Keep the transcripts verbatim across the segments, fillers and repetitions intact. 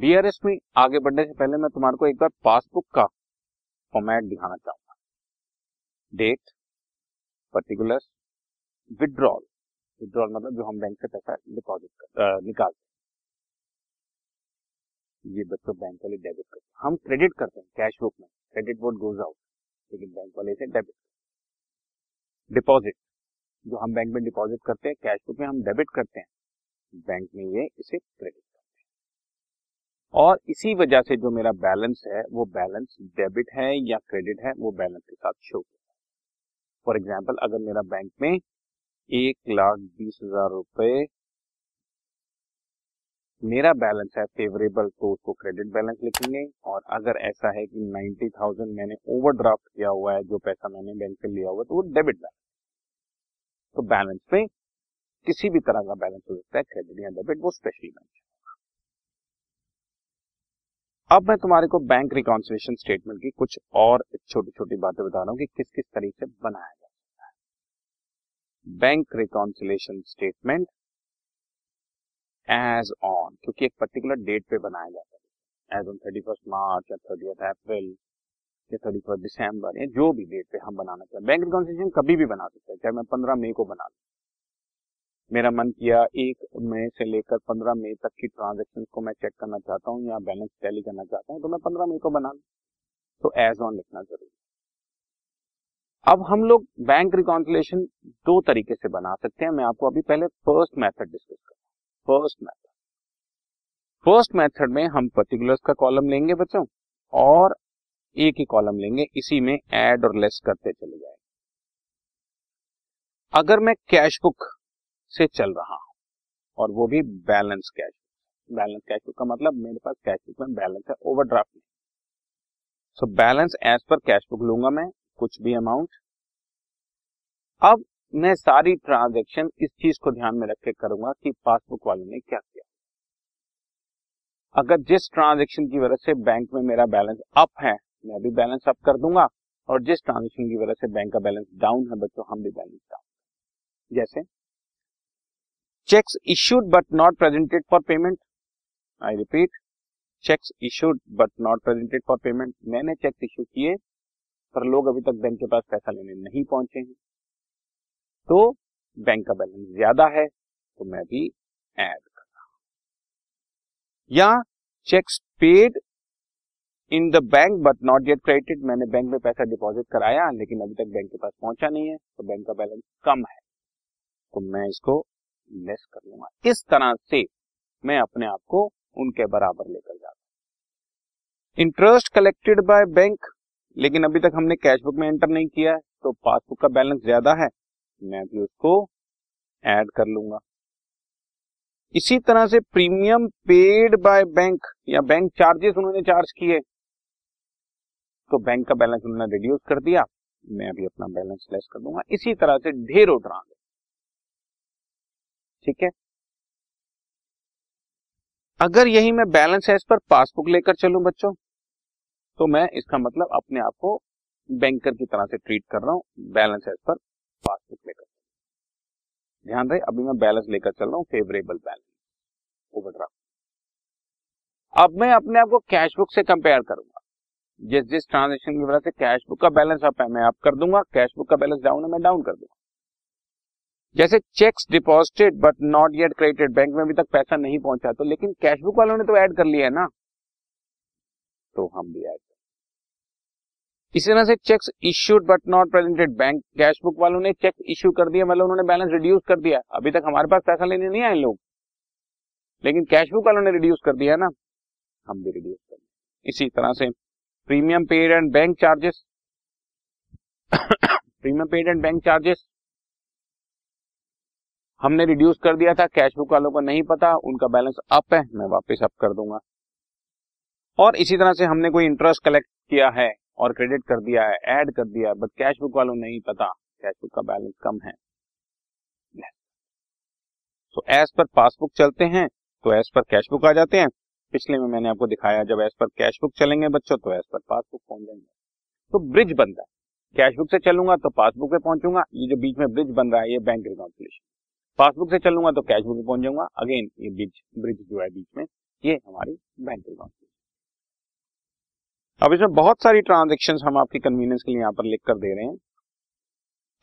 BRS में आगे बढ़ने से पहले मैं तुम्हारे को एक बार पासबुक का फॉर्मेट दिखाना चाहूंगा। डेट, पर्टिकुलर्स, विड्रॉल विड्रॉल मतलब जो हम बैंक से पैसा डिपॉजिट कर निकालते हैं, ये बच्चों बैंक वाले डेबिट करते हैं। हम क्रेडिट करते हैं कैश बुक में, क्रेडिट बोर्ड गोज आउट, लेकिन बैंक वाले इसे डेबिट। डिपॉजिट जो हम बैंक में डिपॉजिट करते हैं कैश बुक में हम डेबिट करते हैं, बैंक में ये इसे क्रेडिट करते हैं। और इसी वजह से जो मेरा बैलेंस है वो बैलेंस डेबिट है या क्रेडिट है वो बैलेंस के साथ शो होता है। फॉर एग्जाम्पल अगर मेरा बैंक में एक लाख बीस हजार रुपये मेरा बैलेंस है फेवरेबल तो उसको क्रेडिट बैलेंस लिखेंगे, और अगर ऐसा है कि नाइन्टी थाउजेंड मैंने ओवरड्राफ्ट किया हुआ है, जो पैसा मैंने बैंक से लिया हुआ है, तो वो डेबिट बैलेंस। तो बैलेंस में किसी भी तरह का बैलेंस हो सकता है, क्रेडिट या डेबिट, वो स्पेशली मेंशन। अब मैं तुम्हारे को बैंक रिकॉन्सिलिएशन स्टेटमेंट की कुछ और छोटी छोटी बातें बता रहा हूँ कि किस किस तरीके से बनाया जा सकता है bank reconciliation statement as on, क्योंकि एक पर्टिकुलर डेट पे बनाया जाता है। As on thirty first March या थर्टी अप्रैल या थर्टी फर्स्ट दिसंबर या जो भी डेट पे हम बनाना चाहें। बैंक रिकॉन्सिलिएशन कभी भी बना सकते हैं, चाहे मैं पंद्रह मई को बना लूँ, मेरा मन किया एक मई से लेकर पंद्रह मई तक की ट्रांजेक्शन को मैं चेक करना चाहता हूँ या बैलेंस टैली करना चाहता हूँ, तो मैं पंद्रह मई को बना लूँ, तो एज ऑन लिखना जरूरी। अब हम लोग बैंक रिकॉन्सिलिएशन दो तरीके से बना सकते हैं। मैं आपको अभी पहले फर्स्ट मैथड डिस्कस करूँ। फर्स्ट मैथड फर्स्ट मैथड में हम पर्टिकुलर्स का कॉलम लेंगे बच्चों और एक ही कॉलम लेंगे, इसी में ऐड और लेस करते चले जाएंगे। अगर मैं कैश बुक से चल रहा हूं और वो भी balance cash book, balance cash book का मतलब मेरे पास कैश बुक में बैलेंस है, ओवरड्राफ्ट नहीं, so balance as per cash book लूंगा मैं, कुछ भी अमाउंट। अब मैं सारी ट्रांजैक्शन इस चीज को ध्यान में रख के करूंगा कि पासबुक वालों ने क्या किया। अगर जिस ट्रांजैक्शन की वजह से बैंक में मेरा बैलेंस अप है मैं भी बैलेंस अप कर दूंगा, और जिस ट्रांजैक्शन की वजह से बैंक का बैलेंस डाउन है बच्चों हम भी बैलेंस डाउन। जैसे cheques issued but not presented for payment, I repeat, cheques issued but not presented for payment. मैंने चेक्स इश्यू किए पर लोग अभी तक बैंक के पास पैसा लेने नहीं पहुंचे हैं, तो बैंक का बैलेंस ज्यादा है तो मैं भी ऐड कर रहा हूं। या cheques paid in the bank but not yet credited, मैंने बैंक में पैसा डिपॉजिट कराया लेकिन अभी तक बैंक के पास पहुंचा नहीं है, तो बैंक का बैलेंस कम है तो मैं इसको लेस कर लूंगा। इस तरह से मैं अपने आप को उनके बराबर लेकर जाता हूं। इंटरेस्ट कलेक्टेड बाय बैंक, लेकिन अभी तक हमने कैशबुक में एंटर नहीं किया है तो पासबुक का बैलेंस ज्यादा है, मैं भी उसको ऐड कर लूंगा। इसी तरह से प्रीमियम पेड बाय बैंक या बैंक चार्जेस उन्होंने चार्ज किए तो बैंक का बैलेंस उन्होंने रिड्यूस कर दिया, मैं भी अपना बैलेंस लेस कर दूंगा। इसी तरह से ढेरों ट्रांस, ठीक है। अगर यही मैं बैलेंस एज पर पासबुक लेकर चलूं बच्चों तो मैं इसका मतलब अपने आप को बैंकर की तरह से ट्रीट कर रहा हूं, बैलेंस एज पर पासबुक लेकर। ध्यान रहे अभी मैं बैलेंस लेकर चल रहा हूं, फेवरेबल बैलेंस, ओवरड्राफ्ट। अब मैं अपने आप को कैश बुक से कंपेयर करूंगा। जिस जिस ट्रांजैक्शन की वजह से कैश बुक का बैलेंस अप है मैं अप कर दूंगा, कैश बुक का बैलेंस डाउन है मैं डाउन कर दूंगा। जैसे cheques deposited but not yet credited, bank में अभी तक पैसा नहीं पहुंचा तो, लेकिन कैश बुक वालों ने तो ऐड कर लिया है ना, तो हम भी ऐड। इसी तरह से cheques issued but not presented, bank cash book वालों ने चेक इश्यू कर दिया मतलब उन्होंने बैलेंस रिड्यूस कर दिया, अभी तक हमारे पास पैसा लेने नहीं आए लोग, लेकिन कैश बुक वालों ने रिड्यूस कर दिया ना, हम भी रिड्यूस कर दिया। इसी तरह से premium paid and bank charges premium paid and bank charges हमने रिड्यूस कर दिया था, कैश बुक वालों को नहीं पता, उनका बैलेंस अप है, मैं वापस अप कर दूंगा। और इसी तरह से हमने कोई इंटरेस्ट कलेक्ट किया है और क्रेडिट कर दिया है, ऐड कर दिया है, बट कैश बुक वालों नहीं पता, कैश बुक का बैलेंस कम है, सो एज पर पासबुक चलते हैं तो एज पर कैश बुक आ जाते हैं। पिछले में मैंने आपको दिखाया जब एज पर कैश बुक चलेंगे बच्चों तो एज पर पासबुक पहुंच जाएंगे, तो ब्रिज बन रहा है, कैश बुक से चलूंगा तो पासबुक पे पहुंचूंगा, ये जो बीच में ब्रिज बन रहा है ये बैंक रिकॉन्सिलिएशन। पासबुक से चलूंगा तो कैश बुक पे पहुंच जाऊंगा, अगेन ये ब्रिज ब्रिज जो है बीच में ये हमारी बैंकिंग ट्रांजेक्शन। अब इसमें बहुत सारी ट्रांजेक्शंस हम आपकी कन्वीनियंस के लिए यहाँ पर लिख कर दे रहे हैं।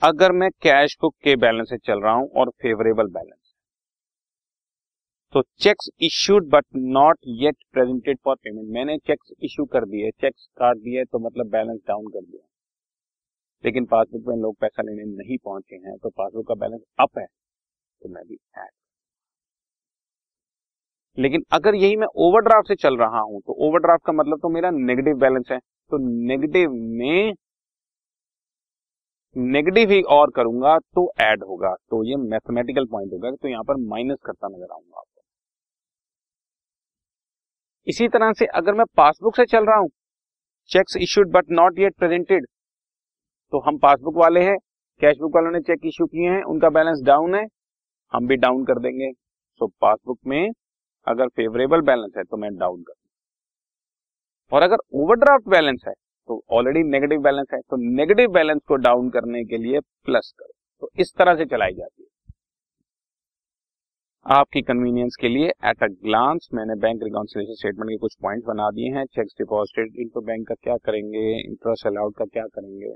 अगर मैं कैश बुक के बैलेंस से चल रहा हूं और फेवरेबल बैलेंस, तो cheques issued but not yet presented for payment, मैंने चेक्स इश्यू कर दिए, चेक्स काट दिए, तो मतलब बैलेंस डाउन कर दिया, लेकिन पासबुक में लोग पैसा लेने नहीं पहुंचे हैं, तो पासबुक का बैलेंस अप है, तो मैं भी ऐड। लेकिन अगर यही मैं ओवरड्राफ्ट से चल रहा हूं, तो ओवरड्राफ्ट का मतलब तो मेरा नेगेटिव बैलेंस है, तो नेगेटिव में नेगेटिव ही और करूंगा तो ऐड होगा, तो ये मैथमेटिकल पॉइंट होगा, तो यहाँ पर माइनस करता नजर आऊंगा आपको। इसी तरह से अगर मैं पासबुक से चल रहा हूं, cheques issued but not yet presented, तो हम पासबुक वाले हैं, कैशबुक वालों ने चेक इश्यू किए हैं, उनका बैलेंस डाउन है, हम भी डाउन कर देंगे, तो पासबुक में अगर फेवरेबल बैलेंस है तो मैं डाउन कर दूंगा, और अगर ओवरड्राफ्ट बैलेंस है तो ऑलरेडी नेगेटिव बैलेंस है, तो नेगेटिव बैलेंस को डाउन करने के लिए प्लस करो, तो इस तरह से चलाई जाती है। आपकी कन्वीनियंस के लिए एट अ ग्लांस मैंने बैंक रिकॉन्सिलिएशन स्टेटमेंट के कुछ पॉइंट्स बना दिए हैं। चेक्स डिपॉजिटेड इनको बैंक का क्या करेंगे, इंटरेस्ट अलाउड का क्या करेंगे,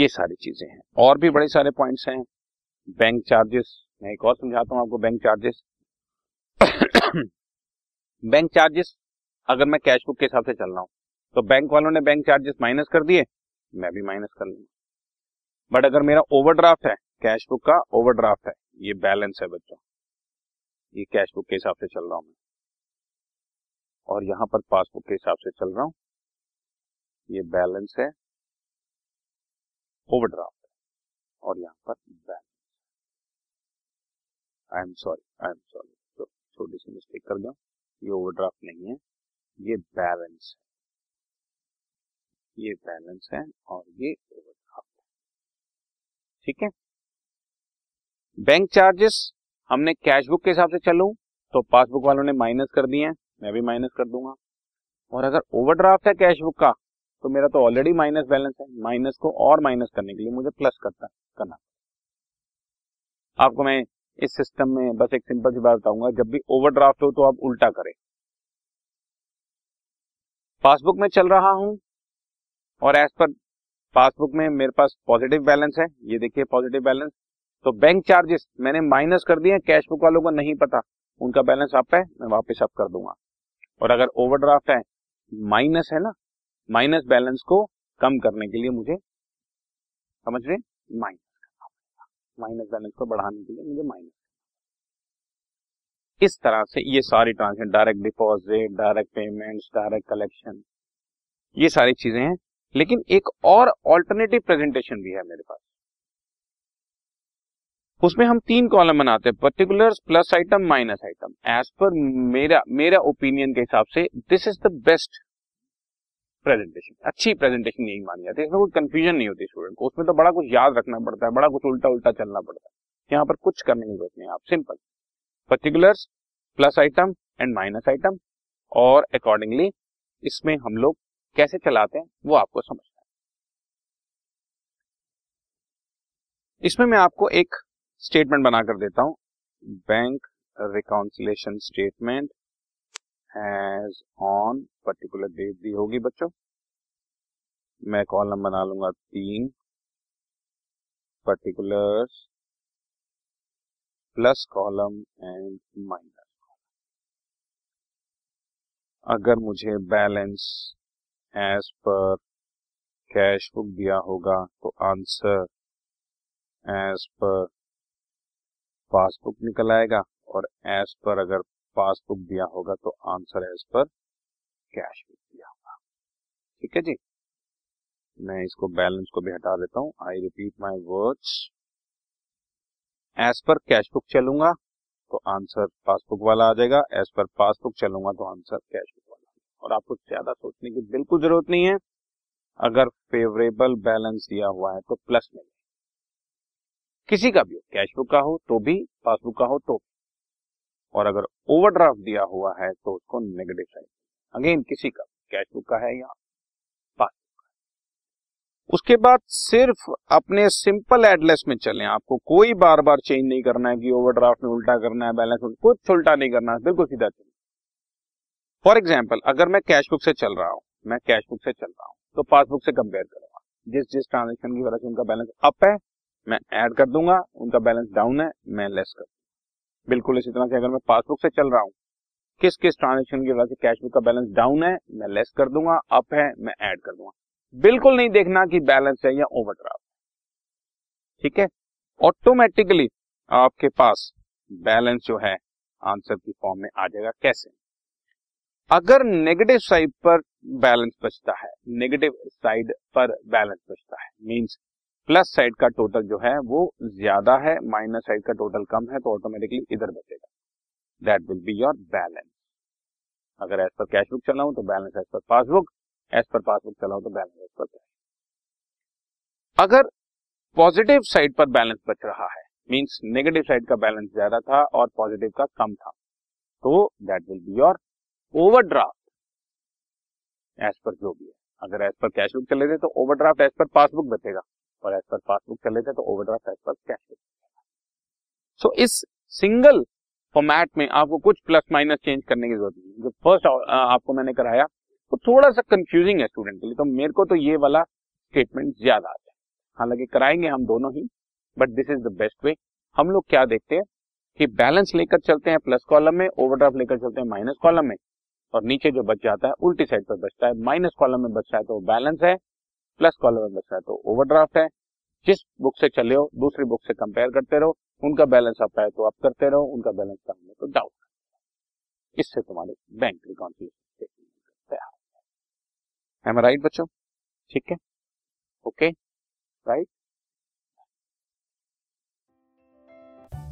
ये सारी चीजें हैं। और भी बड़े सारे पॉइंट्स हैं, बैंक चार्जेस, मैं एक और समझाता हूं आपको बैंक चार्जेस। बैंक चार्जेस अगर मैं कैश बुक के हिसाब से चल रहा हूं, तो बैंक वालों ने बैंक चार्जेस माइनस कर दिए, मैं भी माइनस कर लूंगा। बट अगर मेरा ओवरड्राफ्ट है, कैश बुक का ओवरड्राफ्ट है, ये बैलेंस है बच्चों, ये कैश बुक के हिसाब से चल रहा हूं मैं, और यहां पर पासबुक के हिसाब से चल रहा हूं, ये बैलेंस है, ओवरड्राफ्ट है, और यहां पर balance. I am sorry, I am sorry, तो छोटी सी मिस्टेक कर गया, ये ओवरड्राफ्ट नहीं है, ये बैलेंस है, ये बैलेंस है और ये ओवरड्राफ्ट है। ठीक है, बैंक चार्जेस हमने कैशबुक के हिसाब से चलूं, तो पासबुक वालों ने माइनस कर दिए हैं, मैं भी माइनस कर दूंगा, और अगर ओवरड्राफ्ट है कैशबुक का, तो मेरा तो ऑलरेडी माइनस बैलेंस है, माइनस को और माइनस करने के लिए मुझे प्लस करता करना। आपको मैं इस सिस्टम में बस एक सिंपल सी बात बताऊंगा, जब भी ओवरड्राफ्ट हो तो आप उल्टा करें। पासबुक में चल रहा हूं और एज पर पासबुक में मेरे पास पॉजिटिव बैलेंस है, ये देखिए पॉजिटिव बैलेंस, तो बैंक चार्जेस मैंने माइनस कर दिए, कैशबुक वालों को नहीं पता, उनका बैलेंस अप है, मैं वापस अप कर दूंगा, और अगर ओवरड्राफ्ट है, माइनस है ना, माइनस बैलेंस को कम करने के लिए मुझे, समझ रहे, माइनस करना पड़ेगा, माइनस बैलेंस को बढ़ाने के लिए मुझे माइनस। इस तरह से ये सारी transaction, direct deposit, direct payment, direct collection, ये सारी चीजें हैं। लेकिन एक और ऑल्टरनेटिव प्रेजेंटेशन भी है मेरे पास, उसमें हम तीन कॉलम बनाते हैं, particulars, plus item, minus item. As per मेरा मेरा ओपिनियन के हिसाब से this is the best presentation, अच्छी प्रेजेंटेशन यही मानी जाती है, इसमें कोई कंफ्यूजन नहीं होती स्टूडेंट को, उसमें तो बड़ा कुछ याद रखना पड़ता है, बड़ा कुछ उल्टा उल्टा चलना पड़ता है, यहाँ पर कुछ करने की जरूरत नहीं है, आप simple particulars, plus item and minus item, और अकॉर्डिंगली इसमें हम लोग कैसे चलाते हैं वो आपको समझना है। इसमें मैं आपको एक स्टेटमेंट बनाकर देता हूं, bank reconciliation statement as on particular date दी होगी बच्चों, मैं कॉलम बना लूंगा तीन, particulars, plus column and minus column. अगर मुझे balance as per cash book दिया होगा, तो आंसर एज पर पासबुक निकल आएगा, और एज पर अगर पासबुक दिया होगा तो answer as per cash book दिया होगा। ठीक है जी, मैं इसको बैलेंस को भी हटा देता हूं, I repeat my words, as per cash book चलूंगा तो आंसर पासबुक वाला आ जाएगा, एज पर पासबुक चलूंगा तो आंसर कैश बुक। और आपको ज्यादा सोचने की बिल्कुल जरूरत नहीं है, अगर फेवरेबल बैलेंस दिया हुआ है तो प्लस में, किसी का भी हो, कैशबुक का हो तो भी, पासबुक का हो तो भी, और अगर ओवरड्राफ्ट दिया हुआ है तो उसको नेगेटिव साइड, अगेन किसी का, कैशबुक का है या पासबुक का है। उसके बाद सिर्फ अपने सिंपल एटलस में चलें, आपको कोई बार बार चेंज नहीं करना है कि ओवरड्राफ्ट में उल्टा करना है, बैलेंस में कुछ उल्टा नहीं करना है, बिल्कुल सीधा चलें। फॉर एग्जांपल अगर मैं कैश बुक से चल रहा हूँ मैं कैश बुक से चल रहा हूँ तो पासबुक से कंपेयर करूंगा, जिस जिस ट्रांजेक्शन की वजह से उनका बैलेंस अप है मैं ऐड कर दूंगा, उनका बैलेंस डाउन है मैं लेस कर दूंगा। बिल्कुल इसी तरह से अगर मैं पासबुक से चल रहा हूँ किस किस ट्रांजेक्शन की वजह से कैशबुक का बैलेंस डाउन है मैं लेस कर दूंगा, अप है मैं ऐड कर दूंगा। बिल्कुल नहीं देखना कि बैलेंस है या ओवरड्राफ्ट, ठीक है। ऑटोमेटिकली आपके पास बैलेंस जो है आंसर की फॉर्म में आ जाएगा। कैसे? अगर नेगेटिव साइड पर बैलेंस बचता है, नेगेटिव साइड पर बैलेंस बचता है मींस प्लस साइड का टोटल जो है वो ज्यादा है, माइनस साइड का टोटल कम है, तो ऑटोमेटिकली इधर बचेगा, that will be your balance. अगर एज पर कैश बुक चलाऊं तो balance as per passbook, as per passbook चलाऊं तो बैलेंस एज पर कैश। अगर पॉजिटिव साइड पर बैलेंस बच रहा है मींस नेगेटिव साइड का बैलेंस ज्यादा था और पॉजिटिव का कम था, तो that will be your overdraft as per जो भी है। अगर एज पर कैश बुक चले थे तो ओवरड्राफ्ट एज पर पासबुक बचेगा और एज पर पासबुक चले थे तो overdraft as per cash book बचेगा। सो इस सिंगल फॉर्मेट में आपको कुछ प्लस माइनस चेंज करने की जरूरत नहीं है। जो फर्स्ट आपको मैंने कराया वो थोड़ा सा कंफ्यूजिंग है स्टूडेंट के लिए, तो मेरे को तो ये वाला स्टेटमेंट ज्यादा आता है, हालांकि कराएंगे हम दोनों ही, but this is the best way. हम लोग क्या देखते हैं कि बैलेंस लेकर चलते हैं प्लस कॉलम में, ओवरड्राफ्ट लेकर चलते हैं माइनस कॉलम में, और नीचे जो बच जाता है उल्टी साइड पर बचता है। माइनस कॉलम में बचता है तो बैलेंस है, प्लस कॉलम में बचता है तो ओवरड्राफ्ट है। जिस बुक से चले हो दूसरी बुक से कंपेयर करते रहो, उनका बैलेंस अप है तो आप करते रहो, उनका बैलेंस डाउन है तो डाउन। इससे तुम्हारे बैंक रिकॉन्सिलिएशन तैयार है। एम आई राइट बच्चों? ठीक है, ओके राइट।